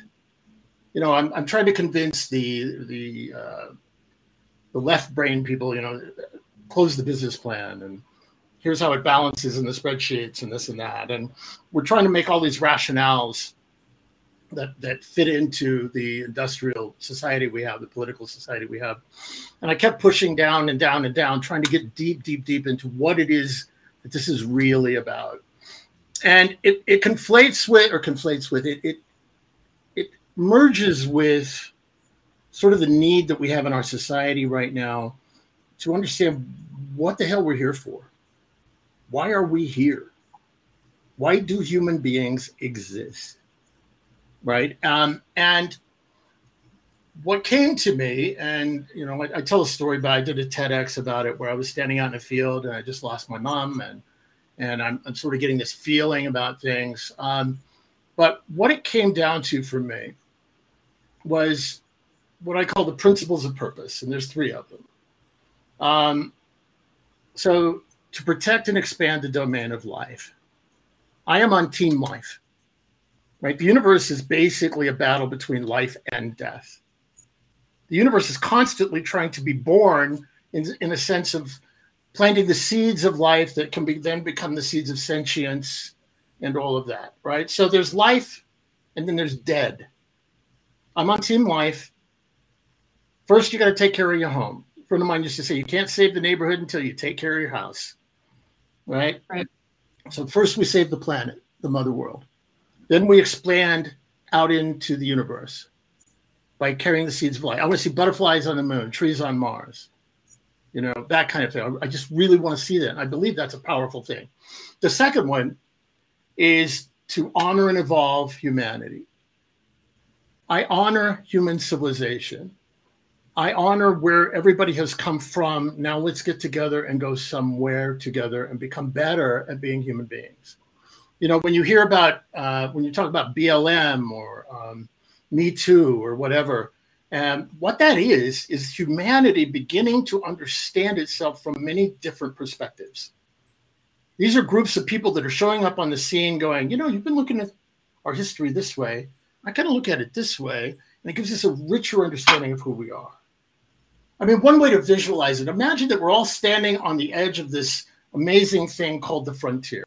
you know, I'm, I'm trying to convince the, the, uh, the left brain people, you know, close the business plan, and here's how it balances in the spreadsheets and this and that. And we're trying to make all these rationales that, that fit into the industrial society we have, the political society we have. And I kept pushing down and down and down, trying to get deep, deep, deep into what it is that this is really about. And it, it conflates with, or conflates with it, it, it merges with sort of the need that we have in our society right now to understand what the hell we're here for. Why are we here? Why do human beings exist, right? Um, and what came to me, and you know, I, I tell a story, but I did a TEDx about it, where I was standing out in a field and I just lost my mom, and and I'm, I'm sort of getting this feeling about things. Um, but what it came down to for me was what I call the principles of purpose, and there's three of them. Um, so to protect and expand the domain of life, I am on team life, right? The universe is basically a battle between life and death. the universe is constantly trying to be born in, in a sense of planting the seeds of life that can be then become the seeds of sentience and all of that, right? So there's life and then there's dead. I'm on team life. First, you got to take care of your home. A friend of mine used to say, you can't save the neighborhood until you take care of your house, right? Right. So first we save the planet, the mother world. Then we expand out into the universe by carrying the seeds of life. I want to see butterflies on the moon, trees on Mars, you know, that kind of thing. I just really want to see that. I believe that's a powerful thing. The second one is to honor and evolve humanity. I honor human civilization. I honor where everybody has come from. Now let's get together and go somewhere together and become better at being human beings. You know, when you hear about, uh, when you talk about B L M or um, Me Too or whatever, and what that is, is humanity beginning to understand itself from many different perspectives. These are groups of people that are showing up on the scene going, you know, you've been looking at our history this way. I kind of look at it this way. And it gives us a richer understanding of who we are. I mean, one way to visualize it, imagine that we're all standing on the edge of this amazing thing called the frontier.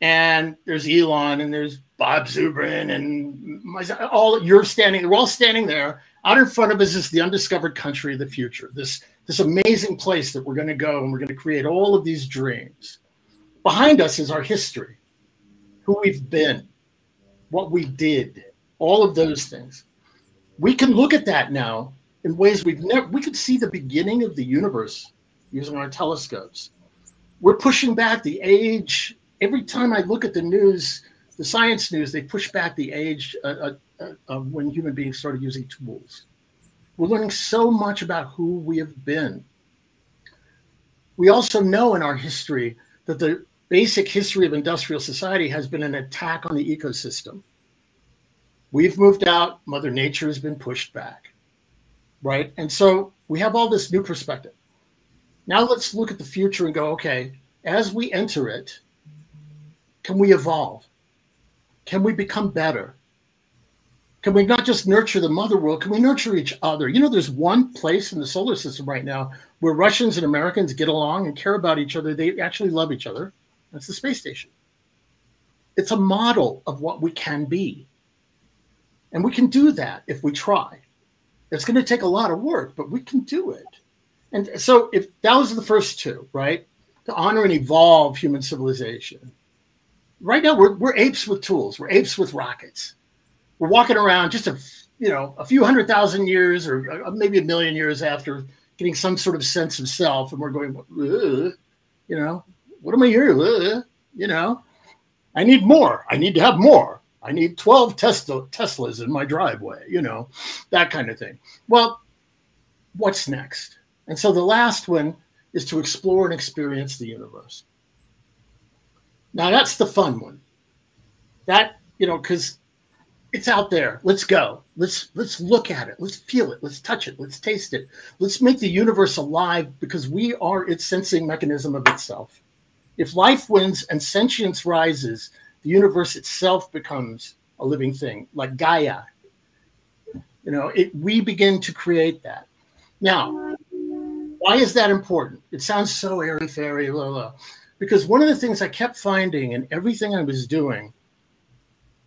And there's Elon and there's Bob Zubrin and myself, all you're standing, we're all standing there. Out in front of us is the undiscovered country of the future, this, this amazing place that we're going to go and we're going to create all of these dreams. Behind us is our history, who we've been, what we did, all of those things. We can look at that now in ways we've never, we could see the beginning of the universe using our telescopes. We're pushing back the age. Every time I look at the news, the science news, they push back the age uh, uh, uh, when human beings started using tools. We're learning so much about who we have been. We also know in our history that the basic history of industrial society has been an attack on the ecosystem. We've moved out, Mother Nature has been pushed back, right? And so we have all this new perspective. Now let's look at the future and go, okay, as we enter it, can we evolve? Can we become better? Can we not just nurture the mother world, can we nurture each other? You know, there's one place in the solar system right now where Russians and Americans get along and care about each other. They actually love each other. That's the space station. It's a model of what we can be. And we can do that if we try. It's going to take a lot of work, but we can do it. And so if that was the first two, right? To honor and evolve human civilization. Right now, we're, we're apes with tools. We're apes with rockets. We're walking around just a, you know, a few hundred thousand years or maybe a million years after getting some sort of sense of self. And we're going, you know, what am I here? Ugh. You know, I need more. I need to have more. I need twelve Tesla, Teslas in my driveway, you know, that kind of thing. Well, what's next? And so the last one is to explore and experience the universe. Now, that's the fun one. That, you know, because it's out there. Let's go. Let's let's look at it. Let's feel it. Let's touch it. Let's taste it. Let's make the universe alive because we are its sensing mechanism of itself. If life wins and sentience rises, the universe itself becomes a living thing, like Gaia. You know, it, we begin to create that. Now, why is that important? It sounds so airy-fairy, blah, blah. Because one of the things I kept finding in everything I was doing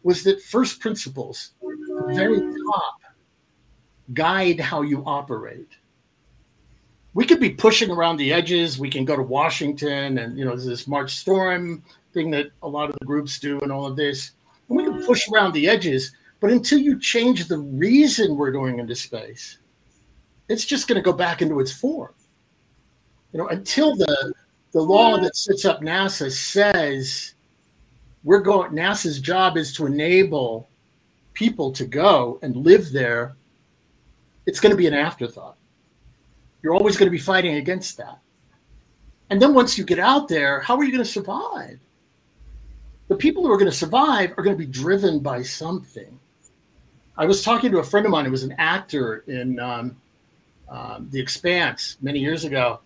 was that first principles, the very top, guide how you operate. We could be pushing around the edges. We can go to Washington and, you know, there's this March Storm thing that a lot of the groups do and all of this. And we can push around the edges, but until you change the reason we're going into space, it's just going to go back into its form. You know, until the the law that sets up NASA says we're going, NASA's job is to enable people to go and live there, it's going to be an afterthought. You're always going to be fighting against that. And then once you get out there, how are you going to survive? The people who are going to survive are going to be driven by something. I was talking to a friend of mine who was an actor in um, um, The Expanse many years ago.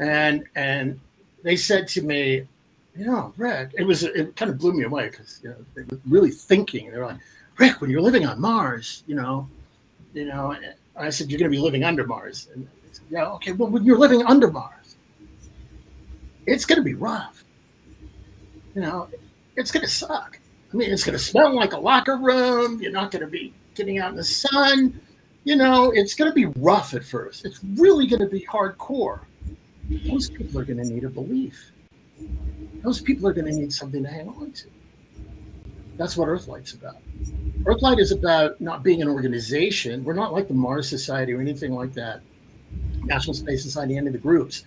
And and they said to me, you know, Rick, it was it kind of blew me away because, you know, they were really thinking. They're like, Rick, when you're living on Mars, you know, you know, I said, you're going to be living under Mars. And I said, yeah, okay, well, when you're living under Mars, it's going to be rough. You know, it's going to suck. I mean, it's going to smell like a locker room. You're not going to be getting out in the sun. You know, it's going to be rough at first. It's really going to be hardcore. Those people are going to need a belief. Those people are going to need something to hang on to. That's what Earthlight's about. Earthlight is about not being an organization. We're not like the Mars Society or anything like that, National Space Society, any of the groups.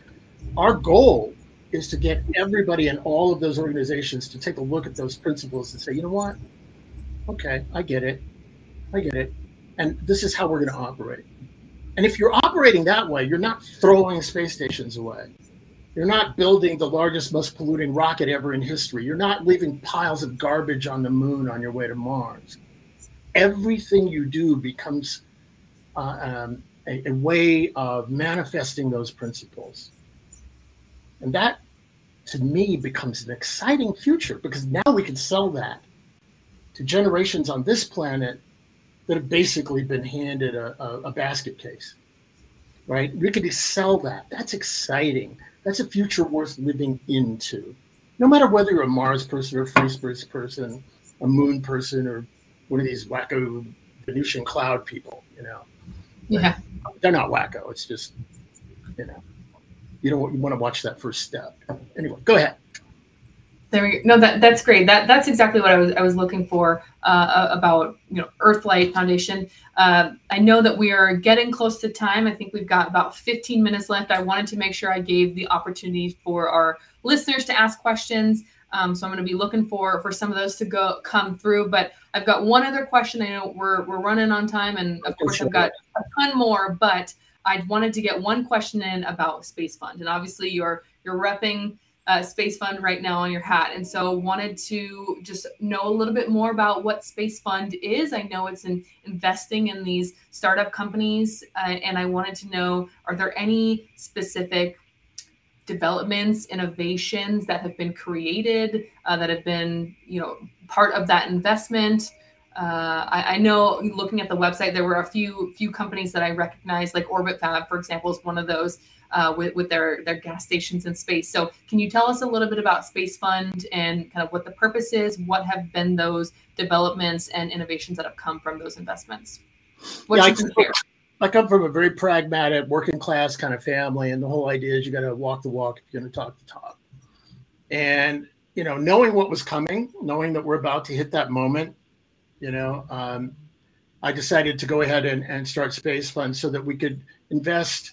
Our goal is to get everybody in all of those organizations to take a look at those principles and say, you know what? Okay, I get it. I get it. And this is how we're going to operate. And if you're operating that way, you're not throwing space stations away. You're not building the largest, most polluting rocket ever in history. You're not leaving piles of garbage on the moon on your way to Mars. Everything you do becomes uh, um, a, a way of manifesting those principles. And that, to me, becomes an exciting future, because now we can sell that to generations on this planet that have basically been handed a, a, a basket case, right? We could sell that. That's exciting. That's a future worth living into. No matter whether you're a Mars person or a free space person, a moon person, or one of these wacko Venusian cloud people, you know. Yeah. They're not wacko. It's just, you know, you don't you want to watch that first step. Anyway, go ahead. There we go. No, that that's great. That that's exactly what I was I was looking for uh, about you know Earthlight Foundation. Uh, I know that we are getting close to time. I think we've got about fifteen minutes left. I wanted to make sure I gave the opportunity for our listeners to ask questions. Um, so I'm going to be looking for for some of those to go come through. But I've got one other question. I know we're we're running on time, and of course I've got a ton more. But I wanted to get one question in about Space Fund, and obviously you're you're repping. Uh, Space Fund right now on your hat. And so wanted to just know a little bit more about what Space Fund is. I know it's in investing in these startup companies. Uh, and I wanted to know, are there any specific developments, innovations that have been created uh, that have been, you know, part of that investment? Uh, I, I know looking at the website, there were a few few companies that I recognized, like Orbit Fab, for example, is one of those uh, with, with their, their gas stations in space. So can you tell us a little bit about Space Fund and kind of what the purpose is? What have been those developments and innovations that have come from those investments? What yeah, you I, come from, I come from a very pragmatic working class kind of family. And the whole idea is you got to walk the walk if you're going to talk the talk. And, you know, knowing what was coming, knowing that we're about to hit that moment, You know, um, I decided to go ahead and, and start Space Fund so that we could invest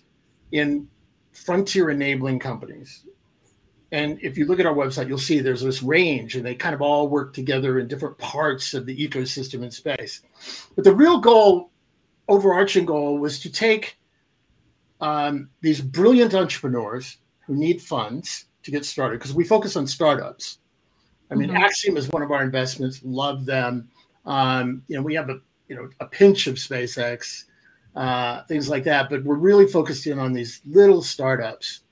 in frontier enabling companies. And if you look at our website, you'll see there's this range, and they kind of all work together in different parts of the ecosystem in space. But the real goal, overarching goal, was to take um, these brilliant entrepreneurs who need funds to get started, because we focus on startups. I mean, mm-hmm. Axiom is one of our investments. Love them. Um, you know, we have a, you know, a pinch of SpaceX, uh, things like that, but we're really focused in on these little startups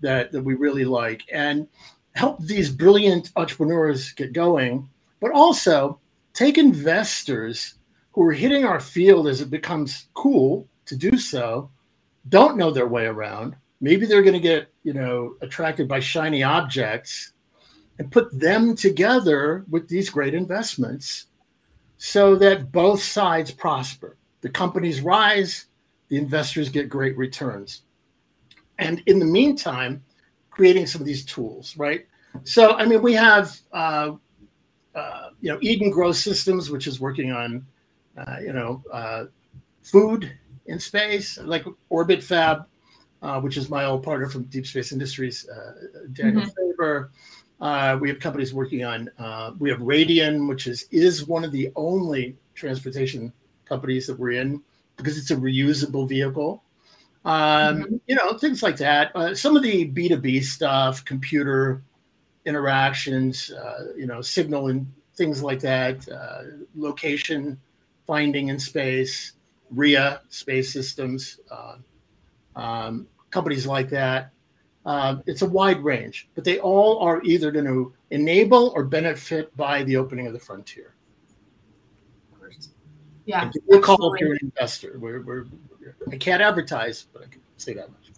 that, that we really like and help these brilliant entrepreneurs get going, but also take investors who are hitting our field as it becomes cool to do so, don't know their way around. Maybe they're going to get, you know, attracted by shiny objects, and put them together with these great investments, so that both sides prosper. The companies rise, the investors get great returns. And in the meantime, creating some of these tools, right? So, I mean, we have, uh, uh, you know, Eden Grow Systems, which is working on, uh, you know, uh, food in space, like Orbit Fab, uh, which is my old partner from Deep Space Industries, uh, Daniel mm-hmm. Faber. Uh, we have companies working on, uh, we have Radian, which is, is one of the only transportation companies that we're in because it's a reusable vehicle. Um, mm-hmm. You know, things like that. Uh, some of the B two B stuff, computer interactions, uh, you know, signal and things like that, uh, location finding in space, R I A, space systems, uh, um, companies like that. Uh, it's a wide range, but they all are either going to enable or benefit by the opening of the frontier. Yeah, we'll call if you're an investor. We're, we're I can't advertise, but I can say that much.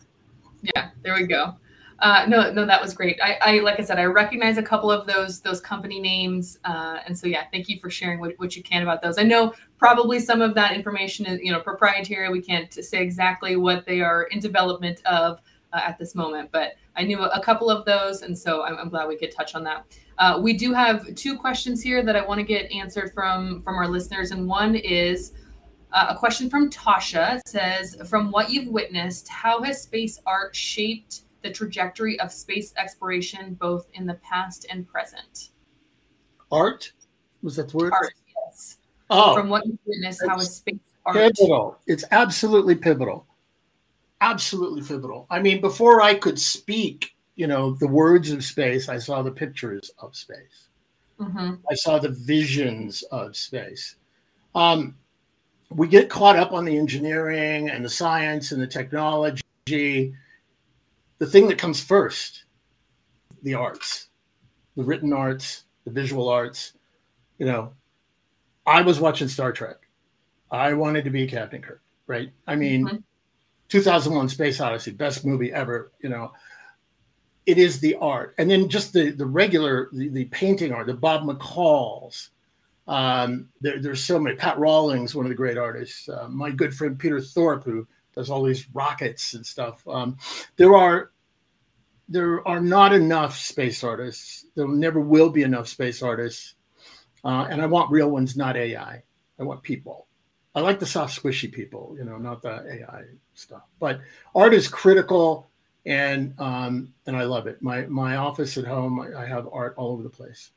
Yeah, there we go. Uh, no, no, that was great. I, I, like I said, I recognize a couple of those those company names, uh, and so yeah, thank you for sharing what, what you can about those. I know probably some of that information is, you know, proprietary. We can't say exactly what they are in development of uh, at this moment, but I knew a couple of those, and so I'm, I'm glad we could touch on that. Uh, we do have two questions here that I want to get answered from from our listeners, and one is. Uh, a question from Tasha says, from what you've witnessed, how has space art shaped the trajectory of space exploration, both in the past and present? Art? Was that the word? Art, yes. Oh, from what you've witnessed, how has space art? Pivotal. It's absolutely pivotal. Absolutely pivotal. I mean, before I could speak, you know, the words of space, I saw the pictures of space. Mm-hmm. I saw the visions of space. Um, We get caught up on the engineering and the science and the technology. The thing that comes first, the arts, the written arts, the visual arts. You know, I was watching Star Trek. I wanted to be Captain Kirk, right? I mean, mm-hmm. two thousand one Space Odyssey, best movie ever, you know. It is the art. And then just the, the regular, the, the painting art, the Bob McCall's. Um, there, there's so many. Pat Rawlings, one of the great artists, uh, my good friend Peter Thorpe, who does all these rockets and stuff. Um, there are there are not enough space artists. There never will be enough space artists. Uh, and I want real ones, not A I. I want people. I like the soft, squishy people, you know, not the A I stuff. But art is critical, and um, and I love it. My my office at home, I, I have art all over the place.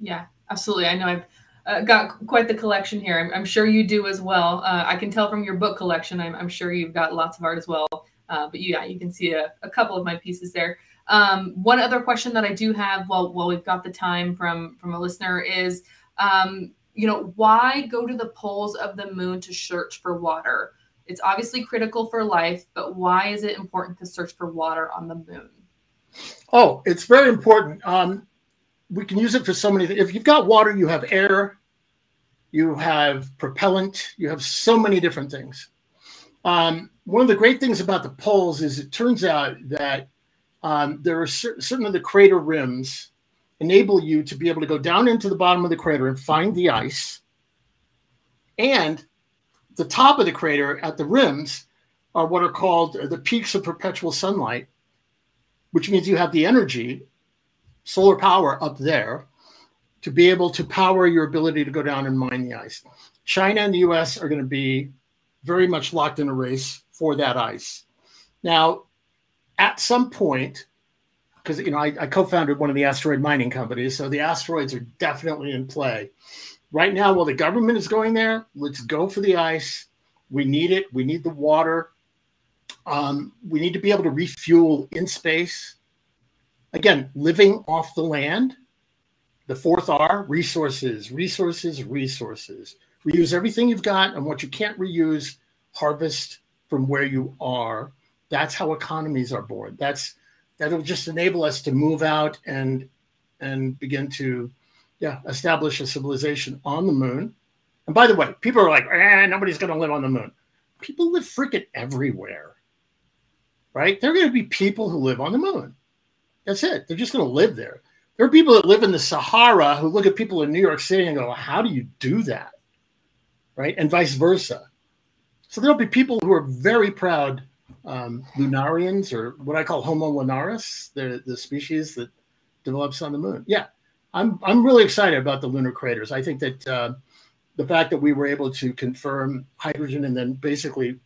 Yeah. Absolutely. I know I've uh, got quite the collection here. I'm, I'm sure you do as well. Uh, I can tell from your book collection, I'm, I'm sure you've got lots of art as well. Uh, but yeah, you can see a, a couple of my pieces there. Um, one other question that I do have while, while we've got the time from, from a listener is, um, you know, why go to the poles of the moon to search for water? It's obviously critical for life, but why is it important to search for water on the moon? Oh, it's very important. Um, We can use it for so many things. If you've got water, you have air, you have propellant, you have so many different things. Um, one of the great things about the poles is it turns out that um, there are cer certain of the crater rims enable you to be able to go down into the bottom of the crater and find the ice. And the top of the crater at the rims are what are called the peaks of perpetual sunlight, which means you have the energy solar power up there to be able to power your ability to go down and mine the ice. China and the U S are going to be very much locked in a race for that ice. Now, at some point, because you know I, I co-founded one of the asteroid mining companies, so the asteroids are definitely in play. Right now, while the government is going there, let's go for the ice. We need it. We need the water. Um, we need to be able to refuel in space. Again, living off the land, the fourth R, resources, resources, resources. Reuse everything you've got, and what you can't reuse, harvest from where you are. That's how economies are born. That's, that'll just enable us to move out and, and begin to yeah, establish a civilization on the moon. And by the way, people are like, eh, nobody's going to live on the moon. People live freaking everywhere, right? There are going to be people who live on the moon. That's it. They're just going to live there. There are people that live in the Sahara who look at people in New York City and go, well, how do you do that? Right? And vice versa. So there'll be people who are very proud um, Lunarians, or what I call Homo lunaris, the, the species that develops on the moon. Yeah, I'm, I'm really excited about the lunar craters. I think that uh, the fact that we were able to confirm hydrogen and then basically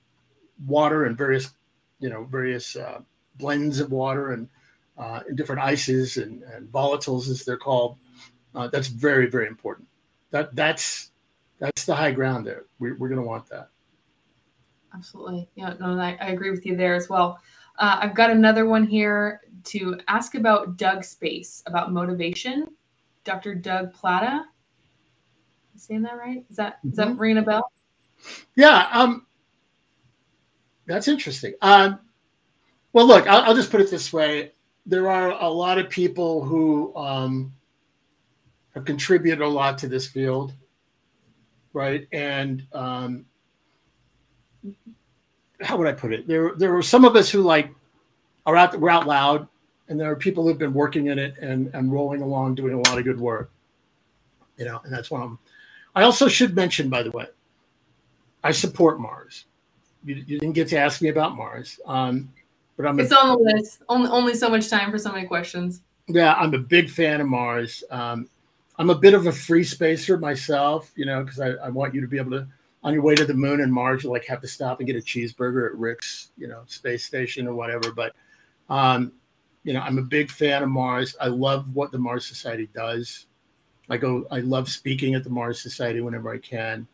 water and various, you know, various uh, blends of water and Uh, different ices and, and volatiles, as they're called. Uh, that's very, very important. That that's that's the high ground there. We, we're going to want that. Absolutely. Yeah, no, I, I agree with you there as well. Uh, I've got another one here to ask about Doug Space, about motivation. Doctor Doug Plata. Am I saying that right? Is that, mm-hmm. is that ringing a bell? Yeah. Um, that's interesting. Um, well, look, I'll, I'll just put it this way. There are a lot of people who um, have contributed a lot to this field, right? And um, how would I put it? There, there were some of us who like are out, we're out loud, and there are people who've been working in it and, and rolling along, doing a lot of good work, you know, and that's one of them. I also should mention, by the way, I support Mars. You, you didn't get to ask me about Mars. Um, but I'm It's a, on the list. Only, only so much time for so many questions. Yeah, I'm a big fan of Mars. Um, I'm a bit of a free spacer myself, you know, because I, I want you to be able to, on your way to the moon and Mars, you like have to stop and get a cheeseburger at Rick's, you know, space station or whatever. But, um, you know, I'm a big fan of Mars. I love what the Mars Society does. I go, I love speaking at the Mars Society whenever I can.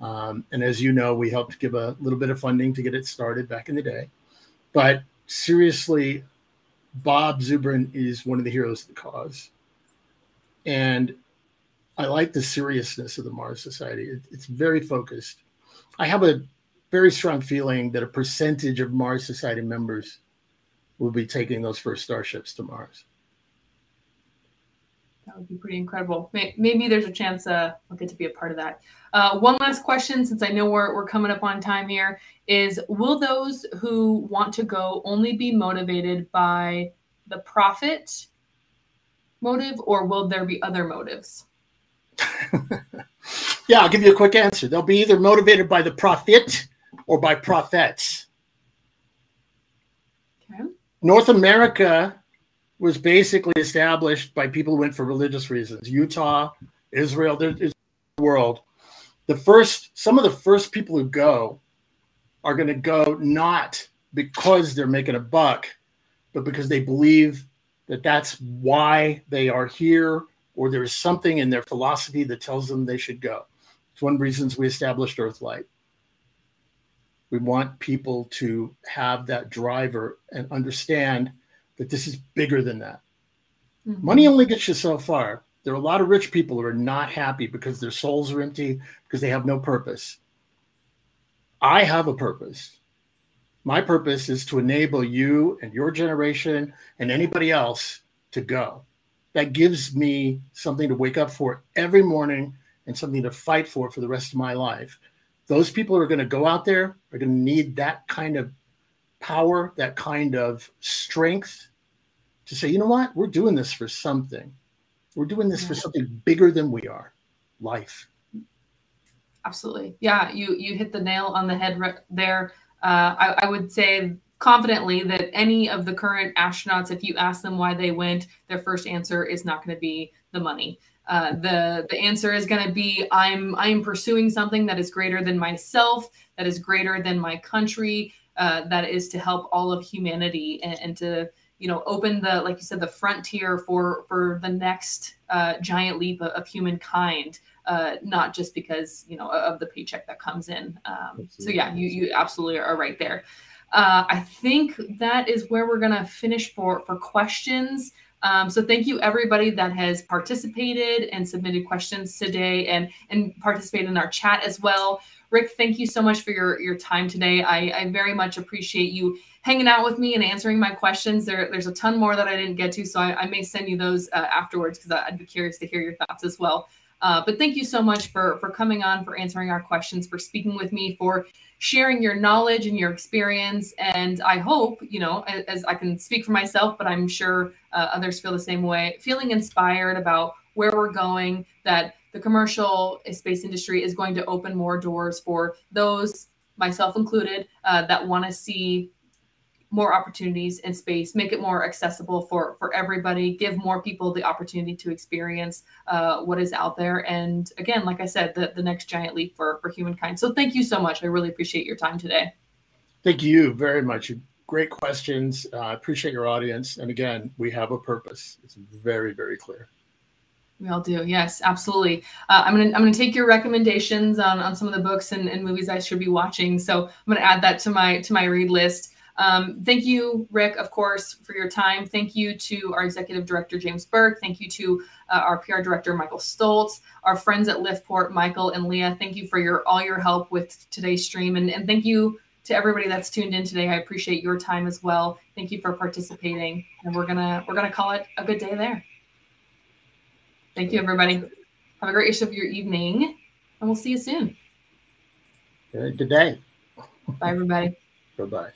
Um, and as you know, we helped give a little bit of funding to get it started back in the day. But seriously, Bob Zubrin is one of the heroes of the cause. And I like the seriousness of the Mars Society. It, it's very focused. I have a very strong feeling that a percentage of Mars Society members will be taking those first starships to Mars. That would be pretty incredible. Maybe there's a chance uh, I'll get to be a part of that. Uh, one last question, since I know we're, we're coming up on time here, is will those who want to go only be motivated by the profit motive, or will there be other motives? Yeah, I'll give you a quick answer. They'll be either motivated by the profit or by prophets. Okay. North America was basically established by people who went for religious reasons. Utah, Israel, there is the world. The first, some of the first people who go are going to go not because they're making a buck, but because they believe that that's why they are here, or there is something in their philosophy that tells them they should go. It's one of the reasons we established Earthlight. We want people to have that driver and understand that this is bigger than that. Mm-hmm. Money only gets you so far. There are a lot of rich people who are not happy because their souls are empty, because they have no purpose. I have a purpose. My purpose is to enable you and your generation and anybody else to go. That gives me something to wake up for every morning and something to fight for for the rest of my life. Those people who are going to go out there are going to need that kind of power, that kind of strength to say, you know what, we're doing this for something. We're doing this for something bigger than we are, life. Absolutely. Yeah, you you hit the nail on the head right there. Uh, I, I would say confidently that any of the current astronauts, if you ask them why they went, their first answer is not going to be the money. Uh, the the answer is going to be I'm I'm pursuing something that is greater than myself, that is greater than my country, Uh, that is to help all of humanity and, and to, you know, open the, like you said, the frontier for, for the next uh, giant leap of, of humankind, uh, not just because, you know, of the paycheck that comes in. Um, so yeah, you, you absolutely are right there. Uh, I think that is where we're going to finish for, for questions. Um, so thank you everybody that has participated and submitted questions today and, and participated in our chat as well. Rick, thank you so much for your, your time today. I, I very much appreciate you hanging out with me and answering my questions. There, there's a ton more that I didn't get to, so I, I may send you those uh, afterwards because I'd be curious to hear your thoughts as well. Uh, but thank you so much for, for coming on, for answering our questions, for speaking with me, for sharing your knowledge and your experience. And I hope, you know, as, as I can speak for myself, but I'm sure uh, others feel the same way, feeling inspired about where we're going, that the commercial space industry is going to open more doors for those, myself included, uh, that want to see more opportunities in space, make it more accessible for, for everybody, give more people the opportunity to experience uh, what is out there. And again, like I said, the, the next giant leap for, for humankind. So thank you so much. I really appreciate your time today. Thank you very much. Great questions. I uh, appreciate your audience. And again, we have a purpose. It's very, very clear. We all do. Yes, absolutely. Uh, I'm going to I'm gonna take your recommendations on, on some of the books and, and movies I should be watching. So I'm going to add that to my to my read list. Um, thank you, Rick, of course, for your time. Thank you to our executive director, James Burke. Thank you to uh, our P R director, Michael Stoltz, our friends at Liftport, Michael and Leah. Thank you for your all your help with today's stream. And, and thank you to everybody that's tuned in today. I appreciate your time as well. Thank you for participating. And we're going to we're going to call it a good day there. Thank you, everybody. Have a great rest of your evening, and we'll see you soon. Good day. Bye, everybody. Bye-bye.